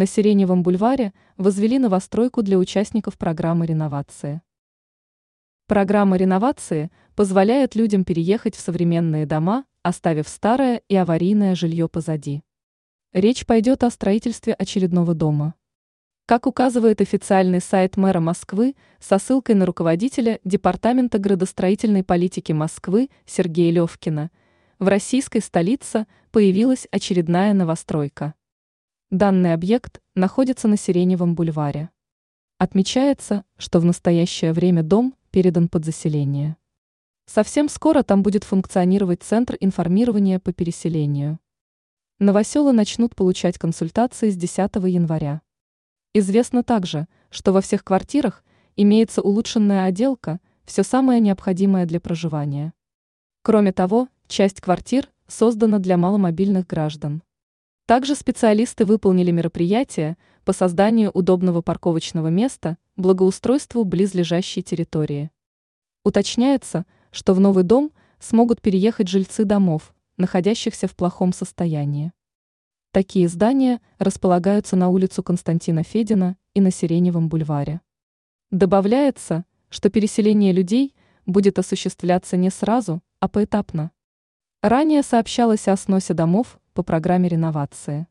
на Сиреневом бульваре возвели новостройку для участников программы реновации. Программа реновации позволяет людям переехать в современные дома, оставив старое и аварийное жилье позади. Речь пойдет о строительстве очередного дома. Как указывает официальный сайт мэра Москвы со ссылкой на руководителя Департамента градостроительной политики Москвы Сергея Левкина, в российской столице появилась очередная новостройка. Данный объект находится на Сиреневом бульваре. Отмечается, что в настоящее время дом передан под заселение. Совсем скоро там будет функционировать Центр информирования по переселению. Новоселы начнут получать консультации с 10 января. Известно также, что во всех квартирах имеется улучшенная отделка, все самое необходимое для проживания. Кроме того, часть квартир создана для маломобильных граждан. Также специалисты выполнили мероприятие по созданию удобного парковочного места, благоустройству близлежащей территории. Уточняется, что в новый дом смогут переехать жильцы домов, находящихся в плохом состоянии. Такие здания располагаются на улице Константина Федина и на Сиреневом бульваре. Добавляется, что переселение людей будет осуществляться не сразу, а поэтапно. Ранее сообщалось о сносе домов по программе реновации.